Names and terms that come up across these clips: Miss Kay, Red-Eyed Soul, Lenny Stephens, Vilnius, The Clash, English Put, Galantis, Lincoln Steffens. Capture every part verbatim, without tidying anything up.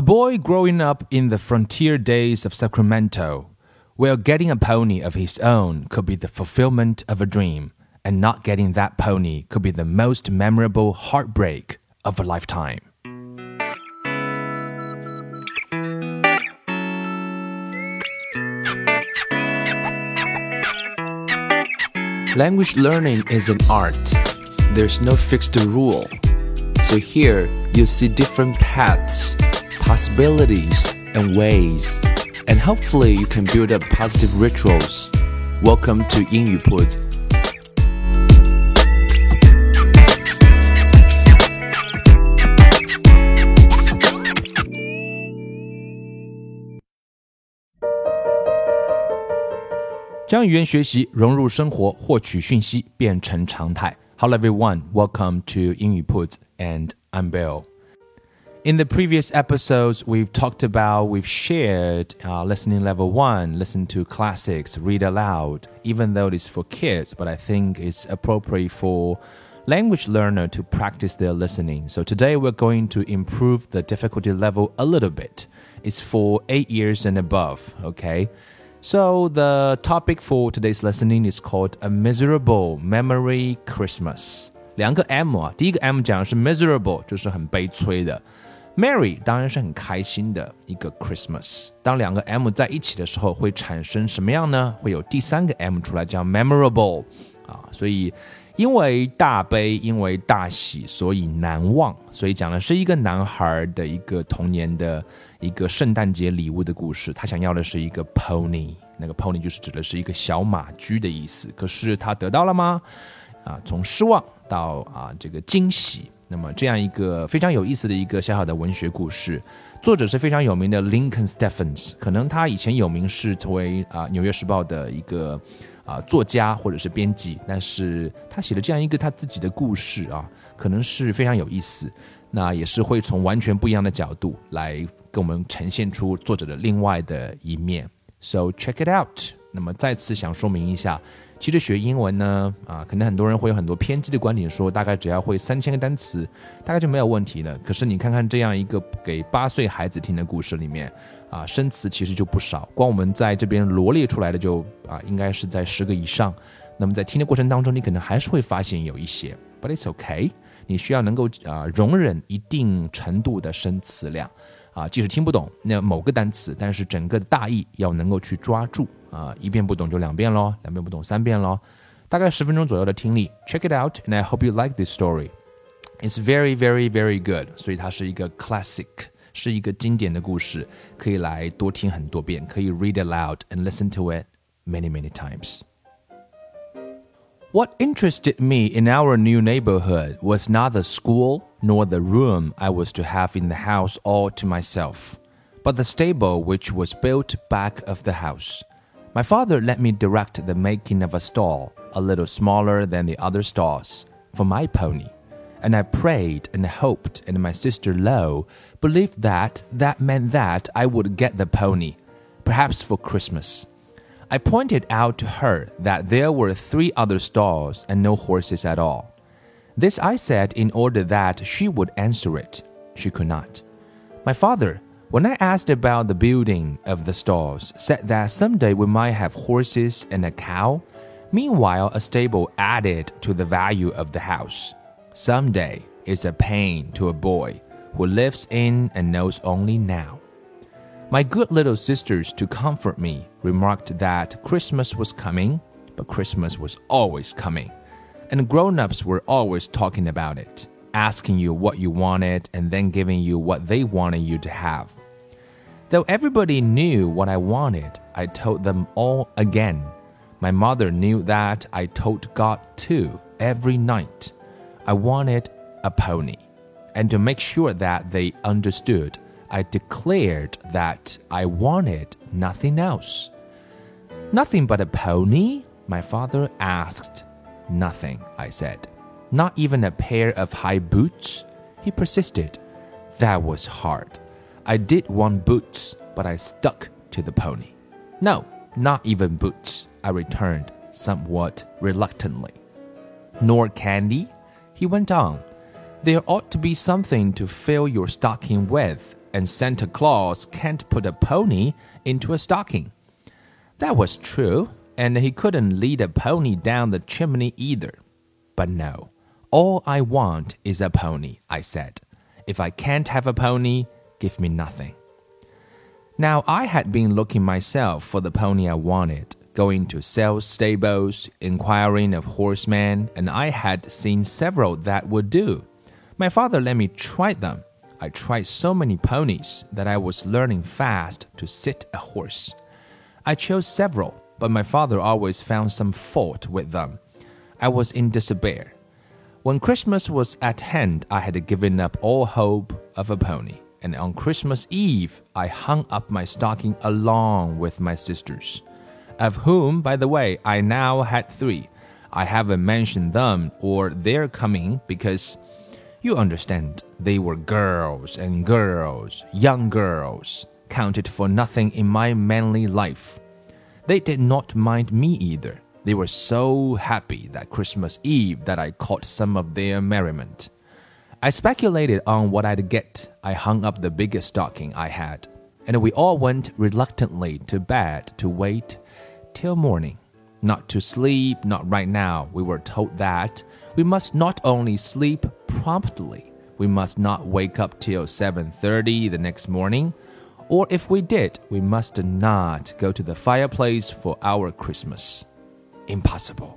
A boy growing up in the frontier days of Sacramento, where getting a pony of his own could be the fulfillment of a dream, and not getting that pony could be the most memorable heartbreak of a lifetime.Language learning is an art. There's no fixed rule. So here you see different paths, possibilities, and ways. And hopefully you can build up positive rituals. Welcome to English Put.将语言学习融入生活，获取讯息变成常态。Hello everyone, welcome to 英语 Put, and I'm Bill. In the previous episodes, we've talked about, we've shared、uh, listening level one, listen to classics, read aloud, even though it's for kids, but I think it's appropriate for language learner to practice their listening. So today we're going to improve the difficulty level a little bit. It's for eight years and above, okay?So the topic for today's listening is called A Miserable Memory Christmas. 两个 M 啊，第一个 M 讲的是 miserable， 就是很悲催的。Merry 当然是很开心的一个 Christmas。当两个 M 在一起的时候，会产生什么样呢？会有第三个 M 出来叫 memorable、啊、所以因为大悲，因为大喜，所以难忘。所以讲的是一个男孩的一个童年的一个圣诞节礼物的故事，他想要的是一个 pony， 那个 pony 就是指的是一个小马驹的意思。可是他得到了吗？啊，从失望到啊这个惊喜。那么这样一个非常有意思的一个小小的文学故事，作者是非常有名的 Lincoln Steffens， 可能他以前有名是成为啊纽约时报的一个啊作家或者是编辑，但是他写了这样一个他自己的故事啊，可能是非常有意思。那也是会从完全不一样的角度来。跟我们呈现出作者的另外的一面 So check it out 那么再次想说明一下其实学英文呢、啊、可能很多人会有很多偏激的观点说大概只要会三千个单词大概就没有问题了可是你看看这样一个给八岁孩子听的故事里面、啊、生词其实就不少光我们在这边罗列出来的就、啊、应该是在十个以上那么在听的过程当中你可能还是会发现有一些 But it's okay 你需要能够、啊、容忍一定程度的生词量啊，即使听不懂那某个单词，但是整个的大意要能够去抓住啊，一遍不懂就两遍咯，两遍不懂三遍咯，大概十分钟左右的听力。Check it out, and I hope you like this story. It's very, very, very good. 所以它是一个 classic， 是一个经典的故事，可以来多听很多遍，可以 read aloud and listen to it many, many times. What interested me in our new neighborhood was not the school.Nor the room I was to have in the house all to myself, but the stable which was built back of the house. My father let me direct the making of a stall, a little smaller than the other stalls, for my pony, and I prayed and hoped, and my sister Lo believed that that meant that I would get the pony, perhaps for Christmas. I pointed out to her that there were three other stalls and no horses at all.This I said in order that she would answer it. She could not. My father, when I asked about the building of the stalls, said that someday we might have horses and a cow. Meanwhile, a stable added to the value of the house. Someday is a pain to a boy who lives in and knows only now. My good little sisters, to comfort me, remarked that Christmas was coming, but Christmas was always coming.And grown-ups were always talking about it, asking you what you wanted and then giving you what they wanted you to have. Though everybody knew what I wanted, I told them all again. My mother knew that I told God too every night. I wanted a pony. And to make sure that they understood, I declared that I wanted nothing else. Nothing but a pony? My father asked.Nothing, I said. Not even a pair of high boots? He persisted. That was hard. I did want boots, but I stuck to the pony. No, not even boots, I returned somewhat reluctantly. Nor candy? He went on. There ought to be something to fill your stocking with, and Santa Claus can't put a pony into a stocking. That was true, and he couldn't lead a pony down the chimney either. But no, all I want is a pony, I said. If I can't have a pony, give me nothing. Now I had been looking myself for the pony I wanted, going to sales stables, inquiring of horsemen, and I had seen several that would do. My father let me try them. I tried so many ponies that I was learning fast to sit a horse. I chose several, but my father always found some fault with them. I was in despair. When Christmas was at hand, I had given up all hope of a pony.And on Christmas Eve, I hung up my stocking along with my sisters, of whom, by the way, I now had three. I haven't mentioned them or their coming because, you understand, they were girls and girls, young girls, counted for nothing in my manly life. They did not mind me either. They were so happy that Christmas Eve that I caught some of their merriment.I speculated on what I'd get. I hung up the biggest stocking I had, and we all went reluctantly to bed to wait till morning. Not to sleep, not right now. We were told that we must not only sleep promptly, we must not wake up till seven thirty the next morning, or if we did, we must not go to the fireplace for our Christmas. Impossible.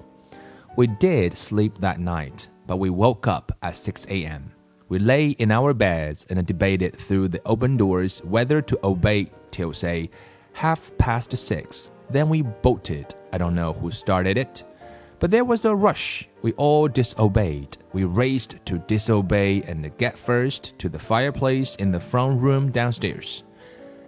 We did sleep that night.But we woke up at six a.m. We lay in our beds and debated through the open doors whether to obey till, say, half past six. Then we bolted. I don't know who started it. But there was a rush. We all disobeyed. We raced to disobey and get first to the fireplace in the front room downstairs.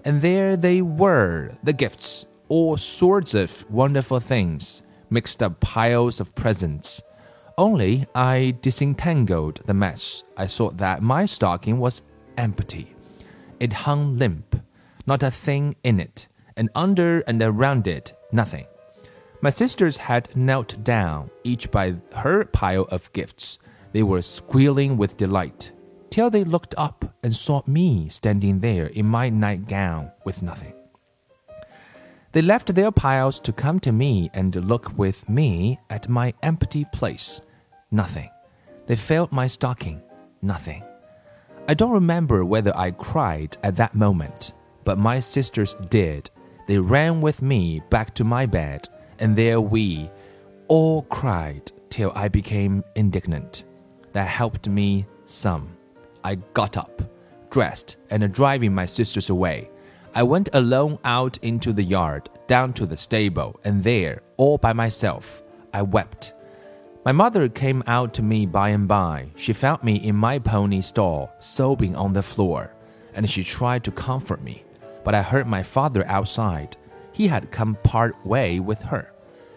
And there they were, the gifts, all sorts of wonderful things, mixed up piles of presents.Only I disentangled the mess. I saw that my stocking was empty. It hung limp, not a thing in it, and under and around it, nothing. My sisters had knelt down, each by her pile of gifts. They were squealing with delight, till they looked up and saw me standing there in my nightgown with nothing. They left their piles to come to me and look with me at my empty place. Nothing. They filled my stocking. Nothing. I don't remember whether I cried at that moment, but my sisters did. They ran with me back to my bed, and there we all cried till I became indignant. That helped me some. I got up, dressed, and driving my sisters away.I went alone out into the yard, down to the stable, and there, all by myself, I wept. My mother came out to me by and by. She found me in my pony stall, sobbing on the floor, and she tried to comfort me. But I heard my father outside. He had come part way with her,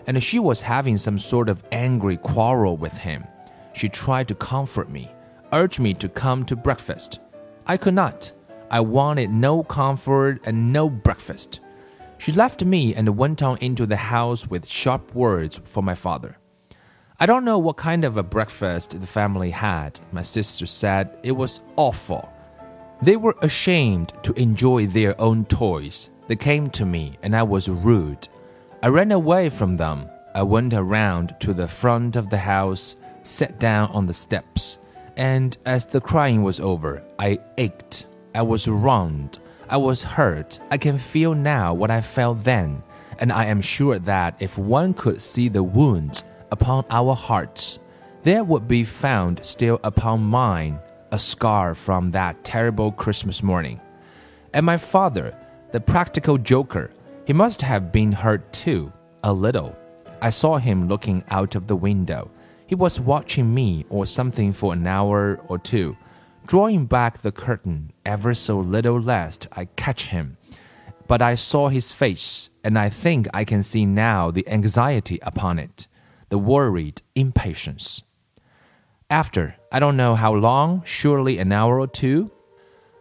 and she was having some sort of angry quarrel with him. She tried to comfort me, urged me to come to breakfast. I could not.I wanted no comfort and no breakfast. She left me and went on into the house with sharp words for my father. I don't know what kind of a breakfast the family had. My sister said it was awful. They were ashamed to enjoy their own toys. They came to me and I was rude. I ran away from them. I went around to the front of the house, sat down on the steps, and as the crying was over, I ached.I was wronged. I was hurt. I can feel now what I felt then, and I am sure that if one could see the wounds upon our hearts, there would be found still upon mine a scar from that terrible Christmas morning. And my father, the practical joker, he must have been hurt too, a little. I saw him looking out of the window. He was watching me or something for an hour or two.Drawing back the curtain ever so little lest I catch him. But I saw his face, and I think I can see now the anxiety upon it, the worried impatience. After, I don't know how long, surely an hour or two,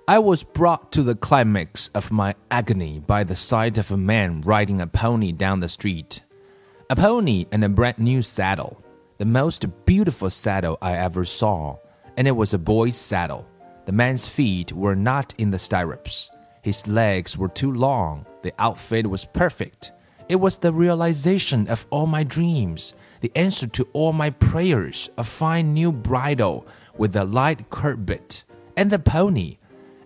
I was brought to the climax of my agony by the sight of a man riding a pony down the street. A pony and a brand new saddle, the most beautiful saddle I ever saw.And it was a boy's saddle. The man's feet were not in the stirrups. His legs were too long. The outfit was perfect. It was the realization of all my dreams, the answer to all my prayers, a fine new bridle with a light curbit, and the pony.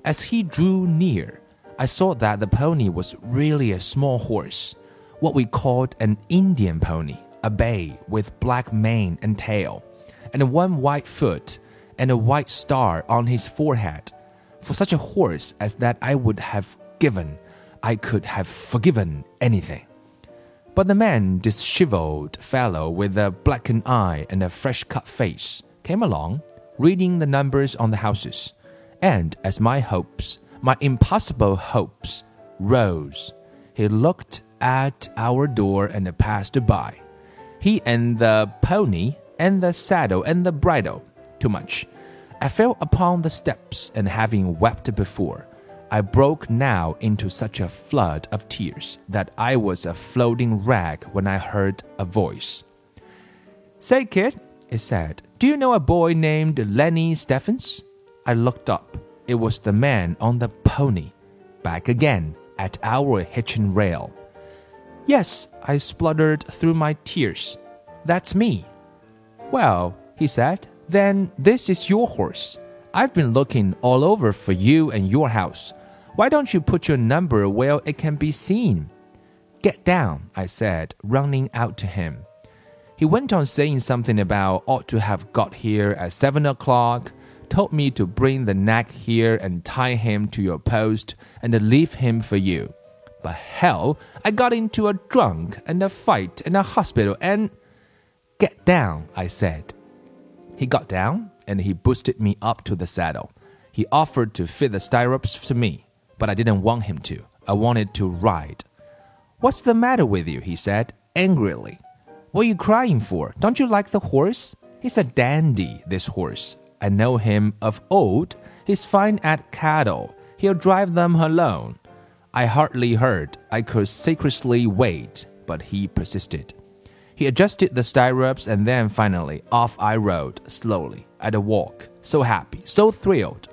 As he drew near, I saw that the pony was really a small horse, what we called an Indian pony, a bay with black mane and tail, and one white foot, and a white star on his forehead. For such a horse as that I would have given, I could have forgiven anything. But the man, disheveled fellow with a blackened eye and a fresh-cut face, came along, reading the numbers on the houses, and as my hopes, my impossible hopes, rose, he looked at our door and passed by. He and the pony and the saddle and the bridle, too much. I fell upon the steps, and having wept before, I broke now into such a flood of tears that I was a floating rag when I heard a voice. "Say, kid," it said, "do you know a boy named Lenny Stephens?" I looked up. It was the man on the pony, back again at our hitching rail. "Yes," I spluttered through my tears. "That's me." "Well," he said, "then this is your horse. I've been looking all over for you and your house. Why don't you put your number where it can be seen?" "Get down," I said, running out to him. He went on saying something about ought to have got here at seven o'clock, told me to bring the nag here and tie him to your post and leave him for you. But hell, I got into a drunk and a fight and a hospital and... "Get down," I said. He got down, and he boosted me up to the saddle. He offered to fit the stirrups to me, but I didn't want him to. I wanted to ride. "What's the matter with you?" he said, angrily. "What are you crying for? Don't you like the horse? He's a dandy, this horse. I know him of old. He's fine at cattle. He'll drive them alone." I hardly heard. I could secretly wait, but he persisted. He adjusted the stirrups, and then finally off I rode, slowly, at a walk, so happy, so thrilled,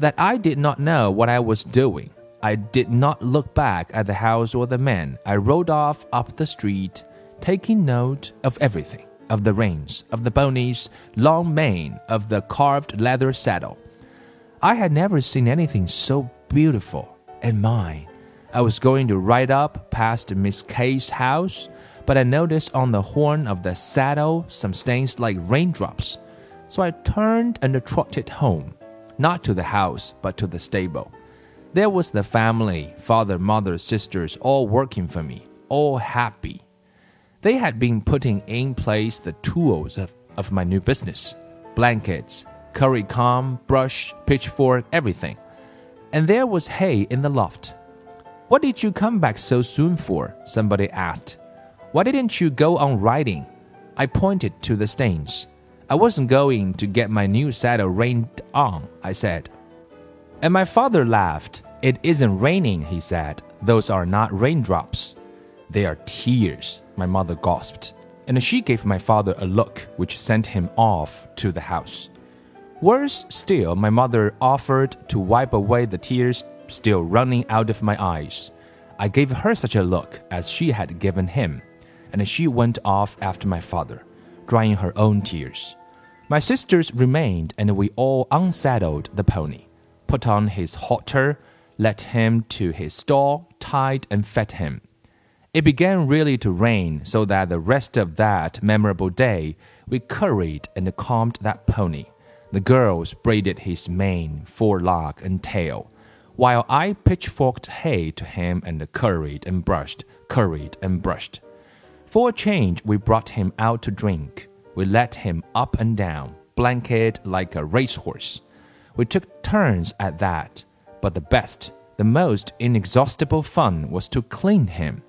that I did not know what I was doing. I did not look back at the house or the man. I rode off up the street, taking note of everything, of the reins, of the pony's long mane, of the carved leather saddle. I had never seen anything so beautiful, and mine. I was going to ride up past Miss Kay's house, but I noticed on the horn of the saddle some stains like raindrops. So I turned and trotted home, not to the house, but to the stable. There was the family, father, mother, sisters, all working for me, all happy. They had been putting in place the tools of, of my new business, blankets, curry comb, brush, pitchfork, everything. And there was hay in the loft. "What did you come back so soon for?" somebody asked. "Why didn't you go on riding?" I pointed to the stains. "I wasn't going to get my new saddle rained on," I said. And my father laughed. "It isn't raining," he said. "Those are not raindrops. They are tears," my mother gasped. And she gave my father a look which sent him off to the house. Worse still, my mother offered to wipe away the tears still running out of my eyes. I gave her such a look as she had given him, and she went off after my father, drying her own tears. My sisters remained, and we all unsaddled the pony, put on his halter, led him to his stall, tied and fed him. It began really to rain, so that the rest of that memorable day we curried and combed that pony. The girls braided his mane, forelock, and tail, while I pitchforked hay to him and curried and brushed, curried and brushed. For a change, we brought him out to drink. We led him up and down, blanketed like a racehorse. We took turns at that, but the best, the most inexhaustible fun was to clean him.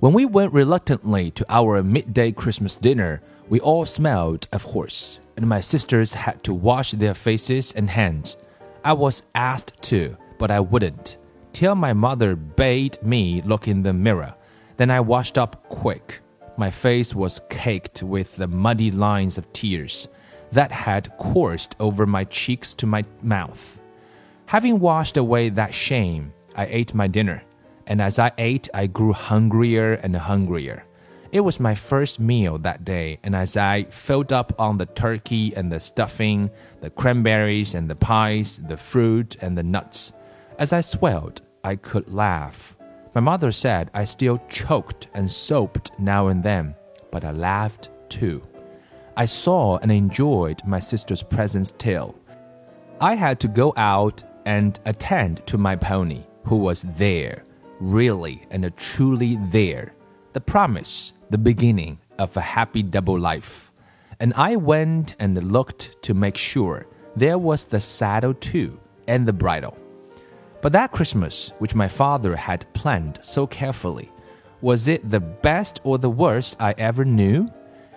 When we went reluctantly to our midday Christmas dinner, we all smelled of horse, and my sisters had to wash their faces and hands. I was asked to, but I wouldn't, till my mother bade me look in the mirror. Then I washed up quick. My face was caked with the muddy lines of tears that had coursed over my cheeks to my mouth. Having washed away that shame, I ate my dinner, and as I ate, I grew hungrier and hungrier. It was my first meal that day, and as I filled up on the turkey and the stuffing, the cranberries and the pies, the fruit and the nuts, as I swelled, I could laugh. My mother said I still choked and sobbed now and then, but I laughed too. I saw and enjoyed my sister's presence till I had to go out and attend to my pony, who was there, really and truly there, the promise, the beginning of a happy double life. And I went and looked to make sure there was the saddle too, and the bridle. But that Christmas, which my father had planned so carefully, was it the best or the worst I ever knew?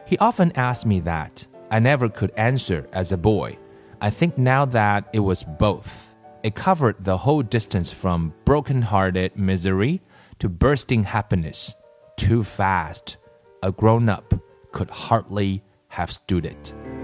He often asked me that. I never could answer as a boy.I think now that it was both. It covered the whole distance from broken-hearted misery to bursting happiness. Too fast. A grown-up could hardly have stood it.